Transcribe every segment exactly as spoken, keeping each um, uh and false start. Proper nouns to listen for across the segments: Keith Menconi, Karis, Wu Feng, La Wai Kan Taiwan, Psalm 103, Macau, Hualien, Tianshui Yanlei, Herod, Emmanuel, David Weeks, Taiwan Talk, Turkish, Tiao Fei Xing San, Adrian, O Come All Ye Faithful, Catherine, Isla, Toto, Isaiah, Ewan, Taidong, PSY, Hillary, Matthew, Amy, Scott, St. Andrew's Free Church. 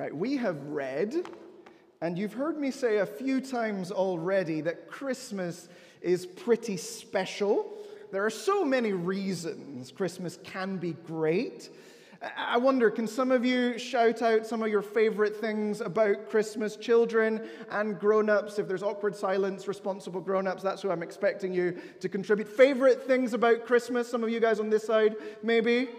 Right, we have read, and you've heard me say a few times already, that Christmas is pretty special. There are so many reasons Christmas can be great. I wonder, can some of you shout out some of your favorite things about Christmas? Children and grown-ups, if there's awkward silence, responsible grown-ups, that's who I'm expecting you to contribute. Favorite things about Christmas, some of you guys on this side, maybe?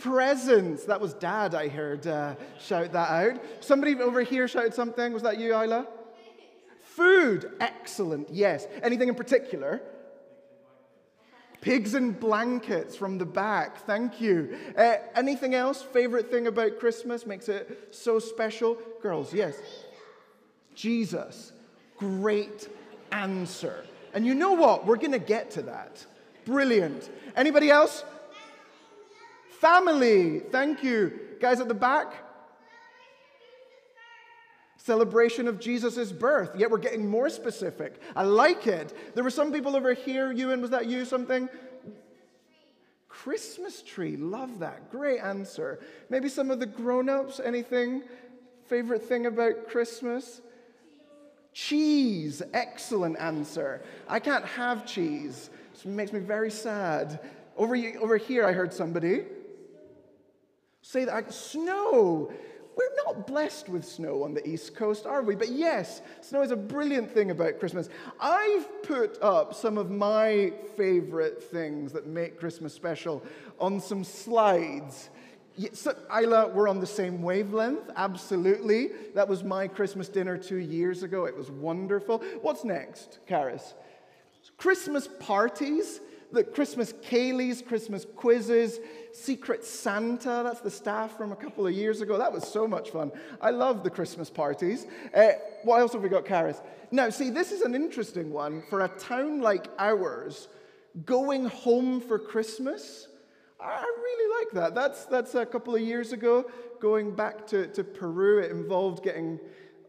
Presents. That was Dad, I heard uh, shout that out. Somebody over here shouted something. Was that you, Isla? Food. Excellent, yes. Anything in particular? Pigs and blankets from the back. Thank you. Uh, anything else? Favorite thing about Christmas makes it so special? Girls, yes. Jesus. Great answer. And you know what? We're going to get to that. Brilliant. Anybody else? Family. Thank you. Guys at the back? Celebration of Jesus' birth. Yet we're getting more specific. I like it. There were some people over here. Ewan, was that you something? Christmas tree. Love that. Great answer. Maybe some of the grown-ups. Anything? Favorite thing about Christmas? Cheese. Excellent answer. I can't have cheese. It makes me very sad. Over, over here, I heard somebody say that. I, snow. We're not blessed with snow on the East Coast, are we? But yes, snow is a brilliant thing about Christmas. I've put up some of my favorite things that make Christmas special on some slides. So, Isla, we're on the same wavelength, absolutely. That was my Christmas dinner two years ago. It was wonderful. What's next, Karis? Christmas parties. The Christmas Kayleys, Christmas quizzes, Secret Santa, that's the staff from a couple of years ago. That was so much fun. I love the Christmas parties. Uh, what else have we got, Karis? Now, see, this is an interesting one. For a town like ours, going home for Christmas, I really like that. That's, that's a couple of years ago, going back to, to Peru. It involved getting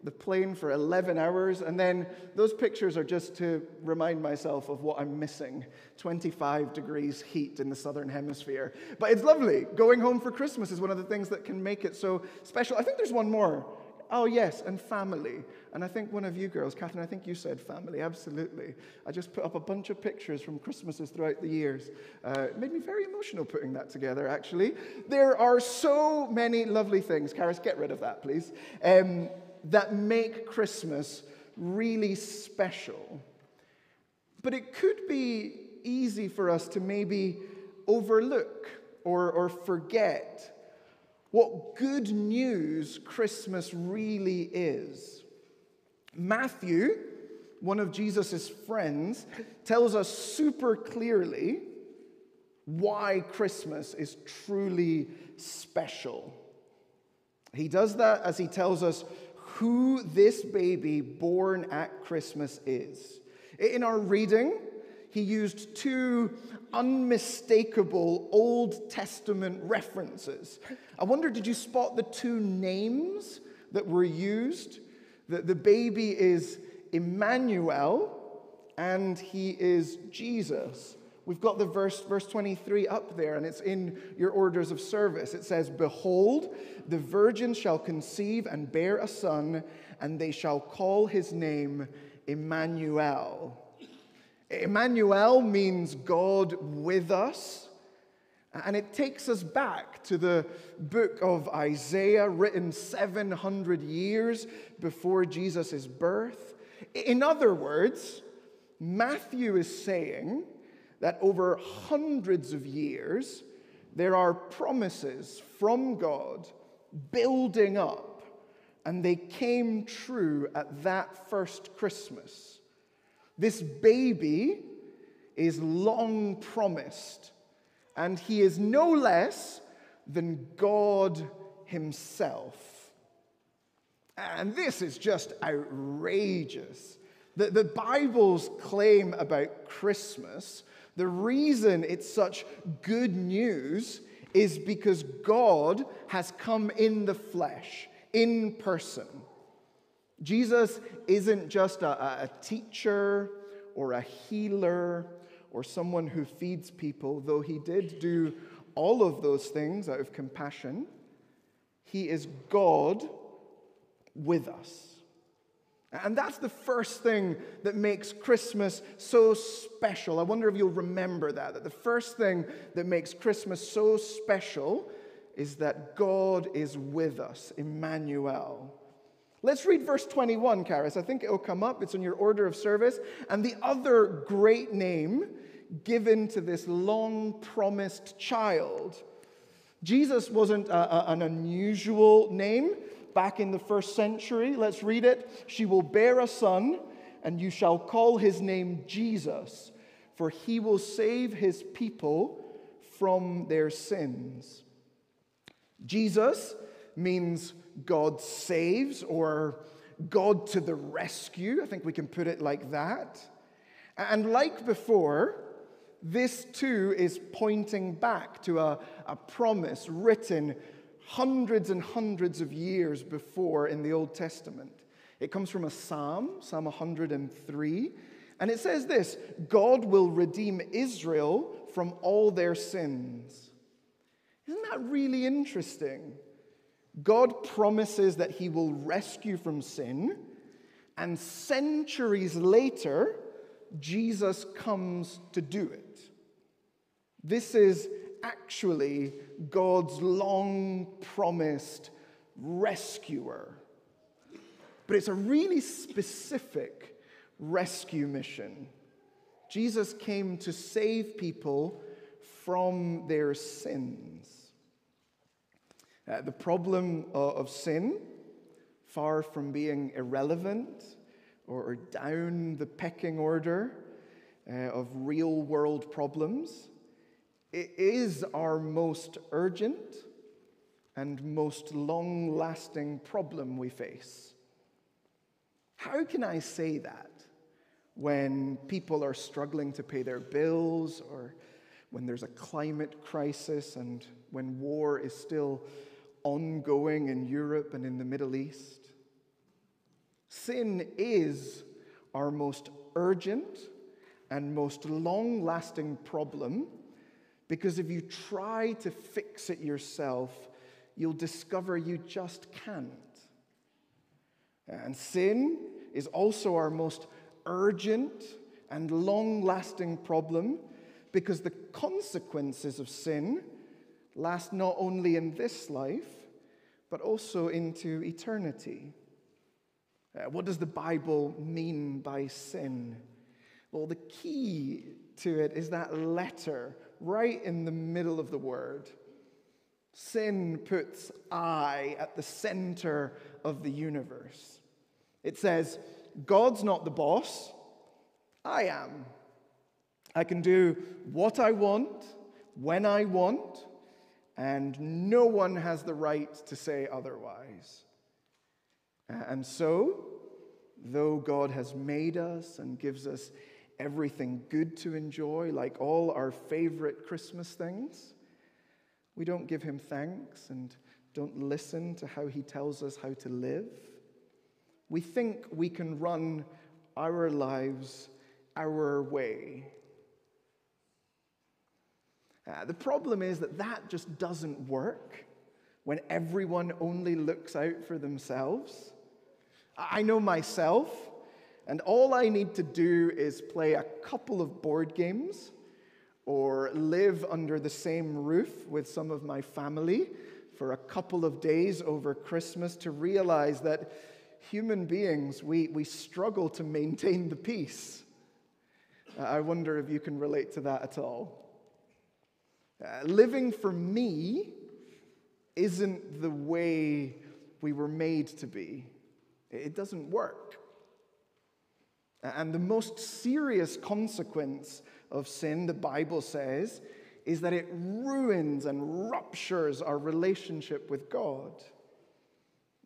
the plane for eleven hours, and then those pictures are just to remind myself of what I'm missing, twenty-five degrees heat in the southern hemisphere. But it's lovely. Going home for Christmas is one of the things that can make it so special. I think there's one more. Oh, yes, and family. And I think one of you girls, Catherine, I think you said family, absolutely. I just put up a bunch of pictures from Christmases throughout the years. Uh, it made me very emotional putting that together, actually. There are so many lovely things. Karis, get rid of that, please. Um, that make Christmas really special. But it could be easy for us to maybe overlook or, or forget what good news Christmas really is. Matthew, one of Jesus' friends, tells us super clearly why Christmas is truly special. He does that as he tells us who this baby born at Christmas is. In our reading, he used two unmistakable Old Testament references. I wonder, did you spot the two names that were used? The, the baby is Emmanuel, and he is Jesus. We've got the verse, verse twenty-three up there, and it's in your orders of service. It says, "Behold, the virgin shall conceive and bear a son, and they shall call his name Emmanuel." Emmanuel means God with us, and it takes us back to the book of Isaiah, written seven hundred years before Jesus' birth. In other words, Matthew is saying that over hundreds of years, there are promises from God building up, and they came true at that first Christmas. This baby is long promised, and he is no less than God himself. And this is just outrageous. The, the Bible's claim about Christmas, the reason it's such good news, is because God has come in the flesh, in person. Jesus isn't just a, a teacher or a healer or someone who feeds people, though he did do all of those things out of compassion. He is God with us. And that's the first thing that makes Christmas so special. I wonder if you'll remember that, that the first thing that makes Christmas so special is that God is with us, Emmanuel. Let's read verse twenty-one, Karis. I think it will come up. It's in your order of service. And the other great name given to this long-promised child. Jesus wasn't a, a, an unusual name. Back in the first century, let's read it. She will bear a son, and you shall call his name Jesus, for he will save his people from their sins. Jesus means God saves, or God to the rescue. I think we can put it like that. And like before, this too is pointing back to a, a promise written hundreds and hundreds of years before in the Old Testament. It comes from a psalm, Psalm one hundred three, and it says this: God will redeem Israel from all their sins. Isn't that really interesting? God promises that he will rescue from sin, and centuries later, Jesus comes to do it. This is actually God's long-promised rescuer. But it's a really specific rescue mission. Jesus came to save people from their sins. Uh, the problem uh, of sin, far from being irrelevant or, or down the pecking order uh, of real-world problems, it is our most urgent and most long-lasting problem we face. How can I say that when people are struggling to pay their bills, or when there's a climate crisis, and when war is still ongoing in Europe and in the Middle East? Sin is our most urgent and most long-lasting problem, because if you try to fix it yourself, you'll discover you just can't. And sin is also our most urgent and long-lasting problem, because the consequences of sin last not only in this life, but also into eternity. Uh, what does the Bible mean by sin? Well, the key to it is that letter right in the middle of the word. Sin puts I at the center of the universe. It says, God's not the boss, I am. I can do what I want, when I want, and no one has the right to say otherwise. And so, though God has made us and gives us everything good to enjoy, like all our favorite Christmas things, we don't give him thanks and don't listen to how he tells us how to live. We think we can run our lives our way. Uh, the problem is that that just doesn't work when everyone only looks out for themselves. I know myself. And all I need to do is play a couple of board games or live under the same roof with some of my family for a couple of days over Christmas to realize that human beings, we, we struggle to maintain the peace. Uh, I wonder if you can relate to that at all. Uh, living for me isn't the way we were made to be. It doesn't work. And the most serious consequence of sin, the Bible says, is that it ruins and ruptures our relationship with God.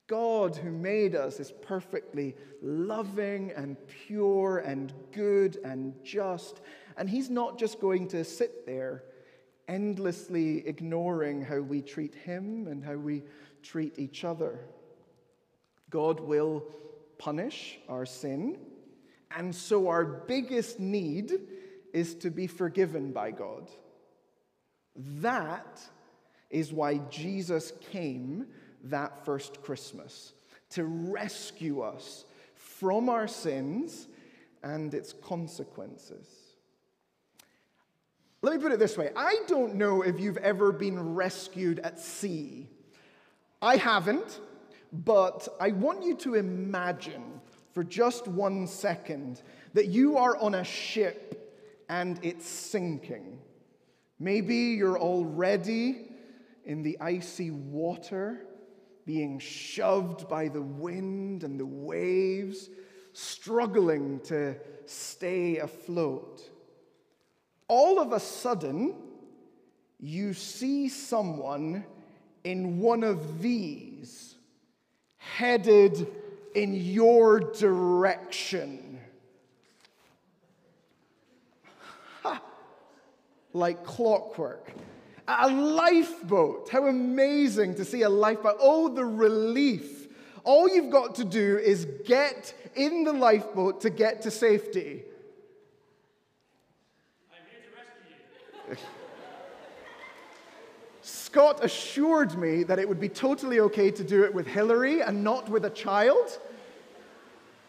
God, who made us, is perfectly loving and pure and good and just. And he's not just going to sit there endlessly ignoring how we treat him and how we treat each other. God will punish our sin. And so our biggest need is to be forgiven by God. That is why Jesus came that first Christmas to rescue us from our sins and its consequences. Let me put it this way. I don't know if you've ever been rescued at sea. I haven't, but I want you to imagine for just one second that you are on a ship and it's sinking. Maybe you're already in the icy water, being shoved by the wind and the waves, struggling to stay afloat. All of a sudden, you see someone in one of these, headed in your direction. Ha! Like clockwork. A lifeboat. How amazing to see a lifeboat. Oh, the relief. All you've got to do is get in the lifeboat to get to safety. I'm here to rescue you. Scott assured me that it would be totally okay to do it with Hillary and not with a child.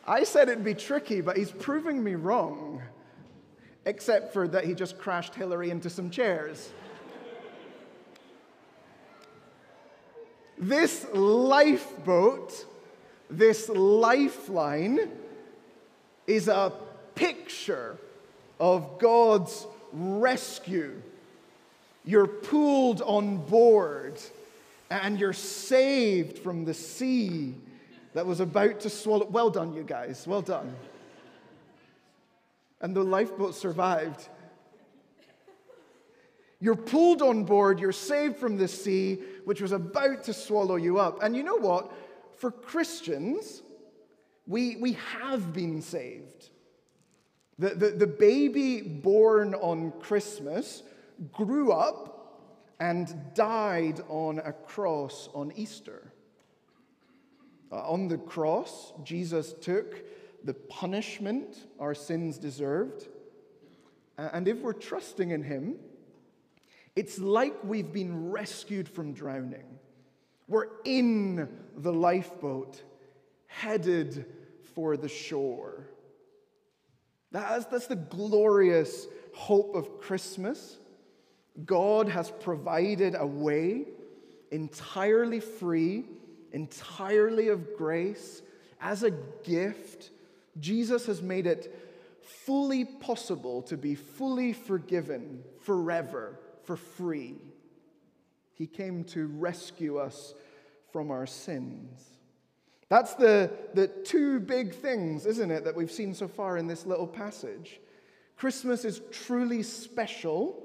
I said it'd be tricky, but he's proving me wrong. Except for that he just crashed Hillary into some chairs. This lifeboat, this lifeline, is a picture of God's rescue. You're pulled on board, and you're saved from the sea that was about to swallow. Well done, you guys. Well done. And the lifeboat survived. You're pulled on board, you're saved from the sea, which was about to swallow you up. And you know what? For Christians, we, we have been saved. The, the, the baby born on Christmas grew up and died on a cross on Easter. Uh, on the cross, Jesus took the punishment our sins deserved. Uh, and if we're trusting in him, it's like we've been rescued from drowning. We're in the lifeboat, headed for the shore. That's, that's the glorious hope of Christmas. God has provided a way entirely free, entirely of grace, as a gift. Jesus has made it fully possible to be fully forgiven forever. For free. He came to rescue us from our sins. That's the, the two big things, isn't it, that we've seen so far in this little passage. Christmas is truly special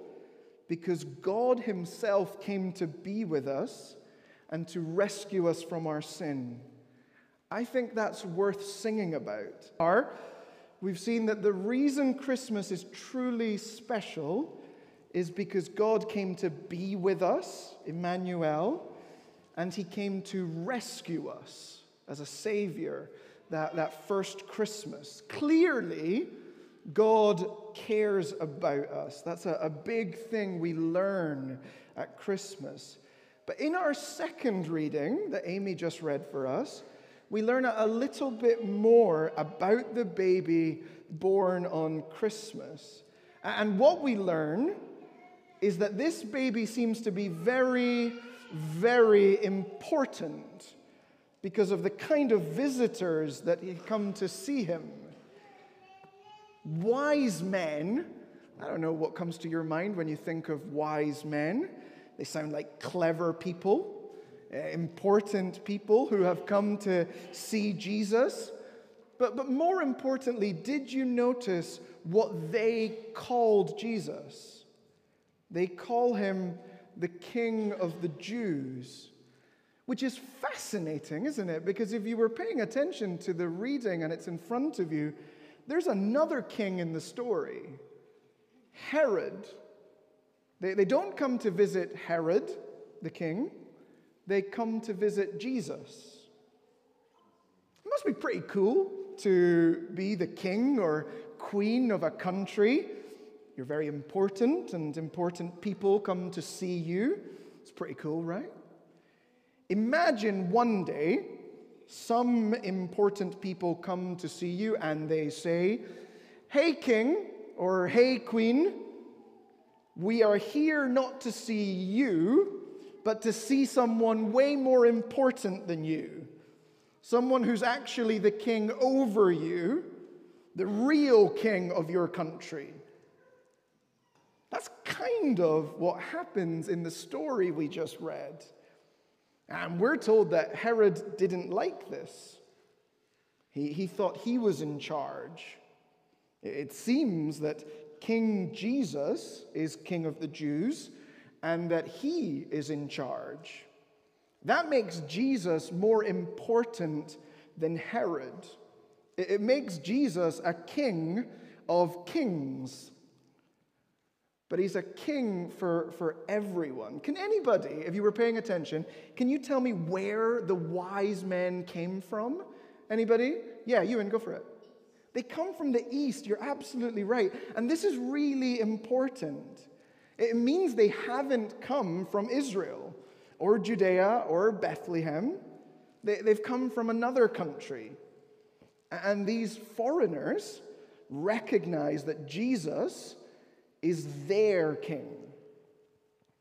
because God himself came to be with us and to rescue us from our sin. I think that's worth singing about. Or we've seen that the reason Christmas is truly special is because God came to be with us, Emmanuel, and he came to rescue us as a savior that, that first Christmas. Clearly, God cares about us. That's a, a big thing we learn at Christmas. But in our second reading that Amy just read for us, we learn a little bit more about the baby born on Christmas. And what we learn is that this baby seems to be very, very important because of the kind of visitors that had come to see him. Wise men, I don't know what comes to your mind when you think of wise men. They sound like clever people, important people who have come to see Jesus. But, but more importantly, did you notice what they called Jesus? They call him the King of the Jews, which is fascinating, isn't it? Because if you were paying attention to the reading and it's in front of you, there's another king in the story, Herod. They, they don't come to visit Herod, the king. They come to visit Jesus. It must be pretty cool to be the king or queen of a country. You're very important, and important people come to see you. It's pretty cool, right? Imagine one day some important people come to see you and they say, "Hey king," or "Hey queen, we are here not to see you, but to see someone way more important than you. Someone who's actually the king over you, the real king of your country." That's kind of what happens in the story we just read. And we're told that Herod didn't like this. He, he thought he was in charge. It seems that King Jesus is king of the Jews and that he is in charge. That makes Jesus more important than Herod. It, it makes Jesus a king of kings. But he's a king for, for everyone. Can anybody, if you were paying attention, can you tell me where the wise men came from? Anybody? Yeah, Ewan, go for it. They come from the east. You're absolutely right. And this is really important. It means they haven't come from Israel or Judea or Bethlehem. They, they've come from another country. And these foreigners recognize that Jesus is their king.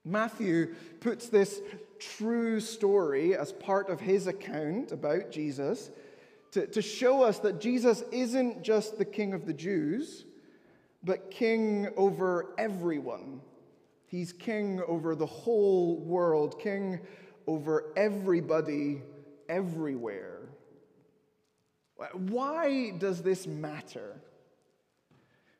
Matthew puts this true story as part of his account about Jesus to, to show us that Jesus isn't just the king of the Jews, but king over everyone. He's king over the whole world, king over everybody, everywhere. Why does this matter?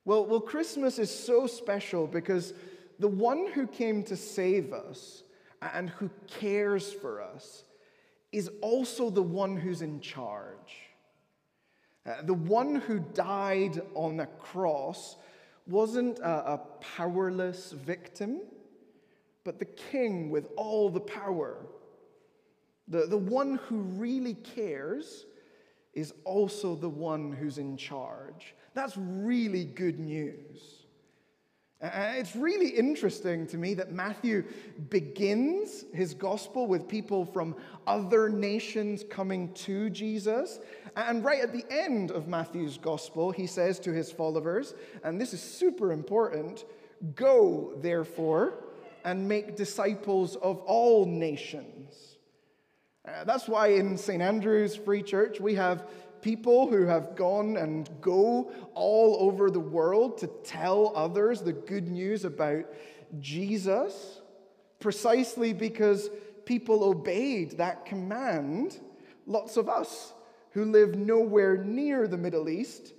Well, well, Christmas is so special because the one who came to save us and who cares for us is also the one who's in charge. Uh, the one who died on a cross wasn't a, a powerless victim, but the king with all the power. The, the one who really cares is also the one who's in charge. That's really good news. And it's really interesting to me that Matthew begins his gospel with people from other nations coming to Jesus. And right at the end of Matthew's gospel, he says to his followers, and this is super important, "Go, therefore, and make disciples of all nations." Uh, that's why in Saint Andrew's Free Church, we have people who have gone and go all over the world to tell others the good news about Jesus, precisely because people obeyed that command. Lots of us who live nowhere near the Middle East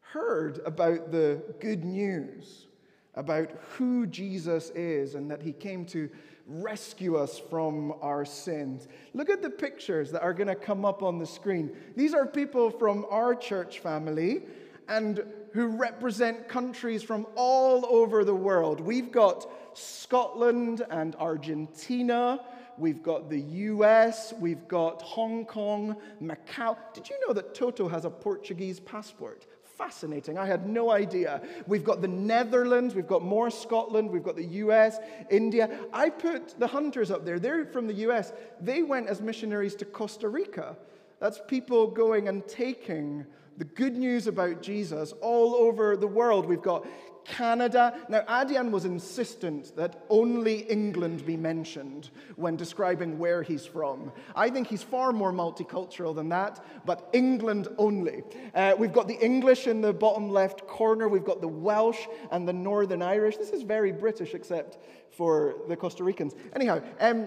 heard about the good news, about who Jesus is and that he came to rescue us from our sins. Look at the pictures that are going to come up on the screen. These are people from our church family and who represent countries from all over the world. We've got Scotland and Argentina. We've got the U S. We've got Hong Kong, Macau. Did you know that Toto has a Portuguese passport? Fascinating. I had no idea. We've got the Netherlands. We've got more Scotland. We've got the U S, India. I put the Hunters up there. They're from the U S. They went as missionaries to Costa Rica. That's people going and taking the good news about Jesus all over the world. We've got Canada. Now, Adrian was insistent that only England be mentioned when describing where he's from. I think he's far more multicultural than that, but England only. Uh, we've got the English in the bottom left corner. We've got the Welsh and the Northern Irish. This is very British, except for the Costa Ricans. Anyhow, um,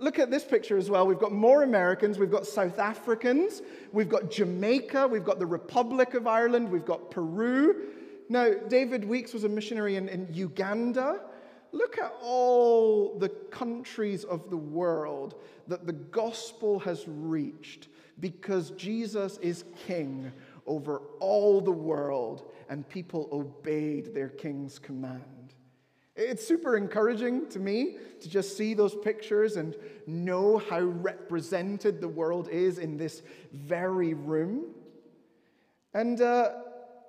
look at this picture as well. We've got more Americans. We've got South Africans. We've got Jamaica. We've got the Republic of Ireland. We've got Peru. Now, David Weeks was a missionary in, in Uganda. Look at all the countries of the world that the gospel has reached because Jesus is king over all the world and people obeyed their king's command. It's super encouraging to me to just see those pictures and know how represented the world is in this very room. And, uh,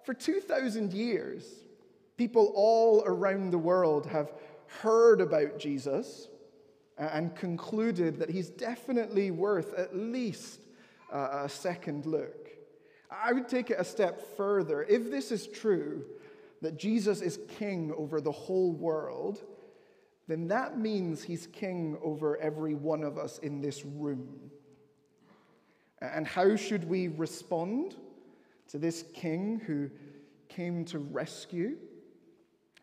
For two thousand years, people all around the world have heard about Jesus and concluded that he's definitely worth at least a second look. I would take it a step further. If this is true, that Jesus is king over the whole world, then that means he's king over every one of us in this room. And how should we respond to this king who came to rescue?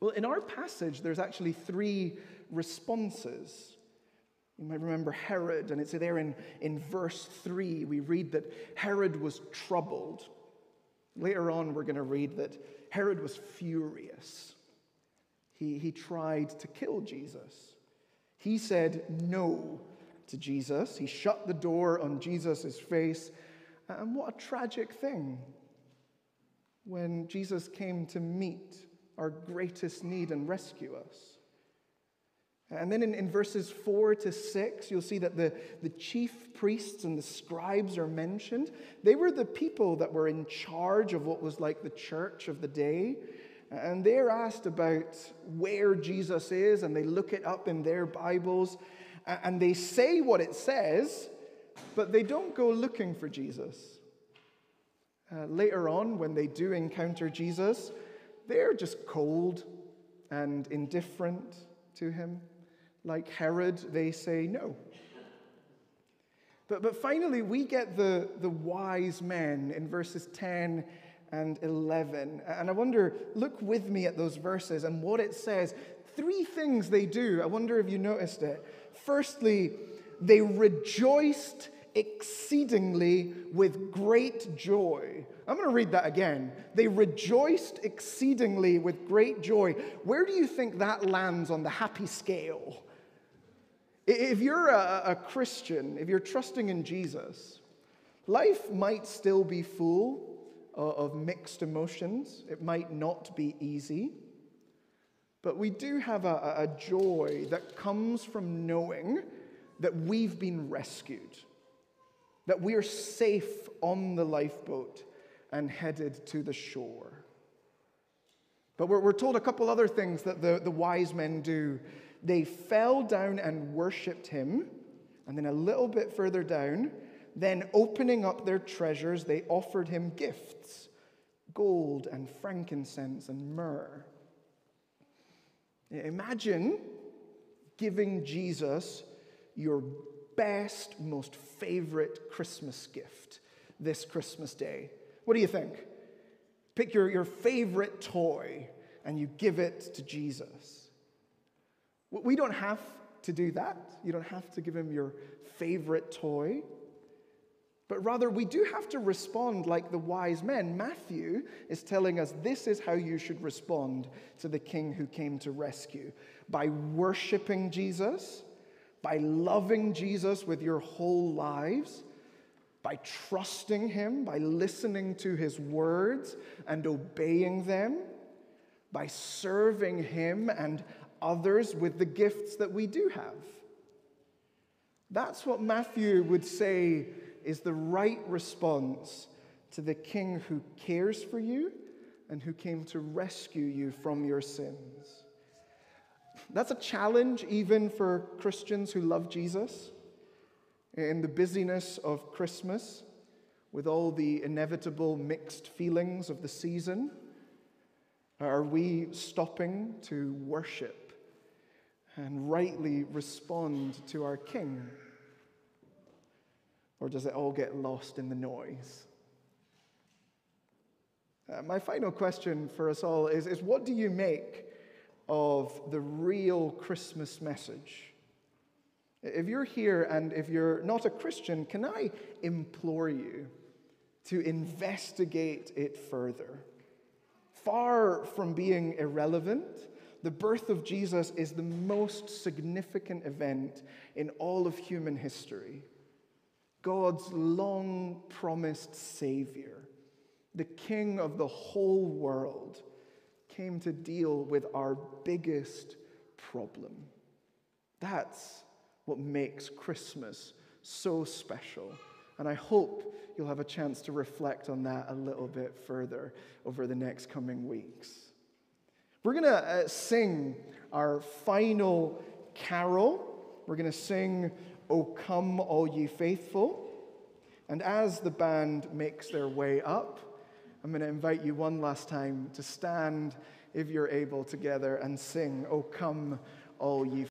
Well, in our passage, there's actually three responses. You might remember Herod, and it's there in, in verse three, we read that Herod was troubled. Later on, we're going to read that Herod was furious. He, he tried to kill Jesus. He said no to Jesus. He shut the door on Jesus' face. And what a tragic thing when Jesus came to meet our greatest need and rescue us. And then in, in verses four to six, you'll see that the, the chief priests and the scribes are mentioned. They were the people that were in charge of what was like the church of the day. And they're asked about where Jesus is, and they look it up in their Bibles. And they say what it says, but they don't go looking for Jesus. Uh, later on, when they do encounter Jesus, they're just cold and indifferent to him. Like Herod, they say no. But, but finally, we get the, the wise men in verses ten and eleven. And I wonder, look with me at those verses and what it says. Three things they do. I wonder if you noticed it. Firstly, they rejoiced exceedingly with great joy. I'm going to read that again. They rejoiced exceedingly with great joy. Where do you think that lands on the happy scale? If you're a, a Christian, if you're trusting in Jesus, life might still be full of mixed emotions. It might not be easy. But we do have a, a joy that comes from knowing that we've been rescued, that we are safe on the lifeboat and headed to the shore. But we're, we're told a couple other things that the, the wise men do. They fell down and worshipped him, and then a little bit further down, then opening up their treasures, they offered him gifts, gold and frankincense and myrrh. Imagine giving Jesus your best, most favorite Christmas gift this Christmas day. What do you think? Pick your, your favorite toy and you give it to Jesus. We don't have to do that. You don't have to give him your favorite toy. But rather, we do have to respond like the wise men. Matthew is telling us this is how you should respond to the king who came to rescue. By worshiping Jesus, by loving Jesus with your whole lives, by trusting him, by listening to his words and obeying them, by serving him and others with the gifts that we do have. That's what Matthew would say is the right response to the king who cares for you and who came to rescue you from your sins. That's a challenge even for Christians who love Jesus. In the busyness of Christmas, with all the inevitable mixed feelings of the season, are we stopping to worship and rightly respond to our king? Or does it all get lost in the noise? Uh, my final question for us all is, is what do you make of the real Christmas message? If you're here and if you're not a Christian, can I implore you to investigate it further? Far from being irrelevant, the birth of Jesus is the most significant event in all of human history. God's long-promised Savior, the King of the whole world, came to deal with our biggest problem. That's what makes Christmas so special. And I hope you'll have a chance to reflect on that a little bit further over the next coming weeks. We're going to uh, sing our final carol We're going to sing, O Come All Ye Faithful. And as the band makes their way up, I'm going to invite you one last time to stand, if you're able, together and sing, O Come All Ye Faithful.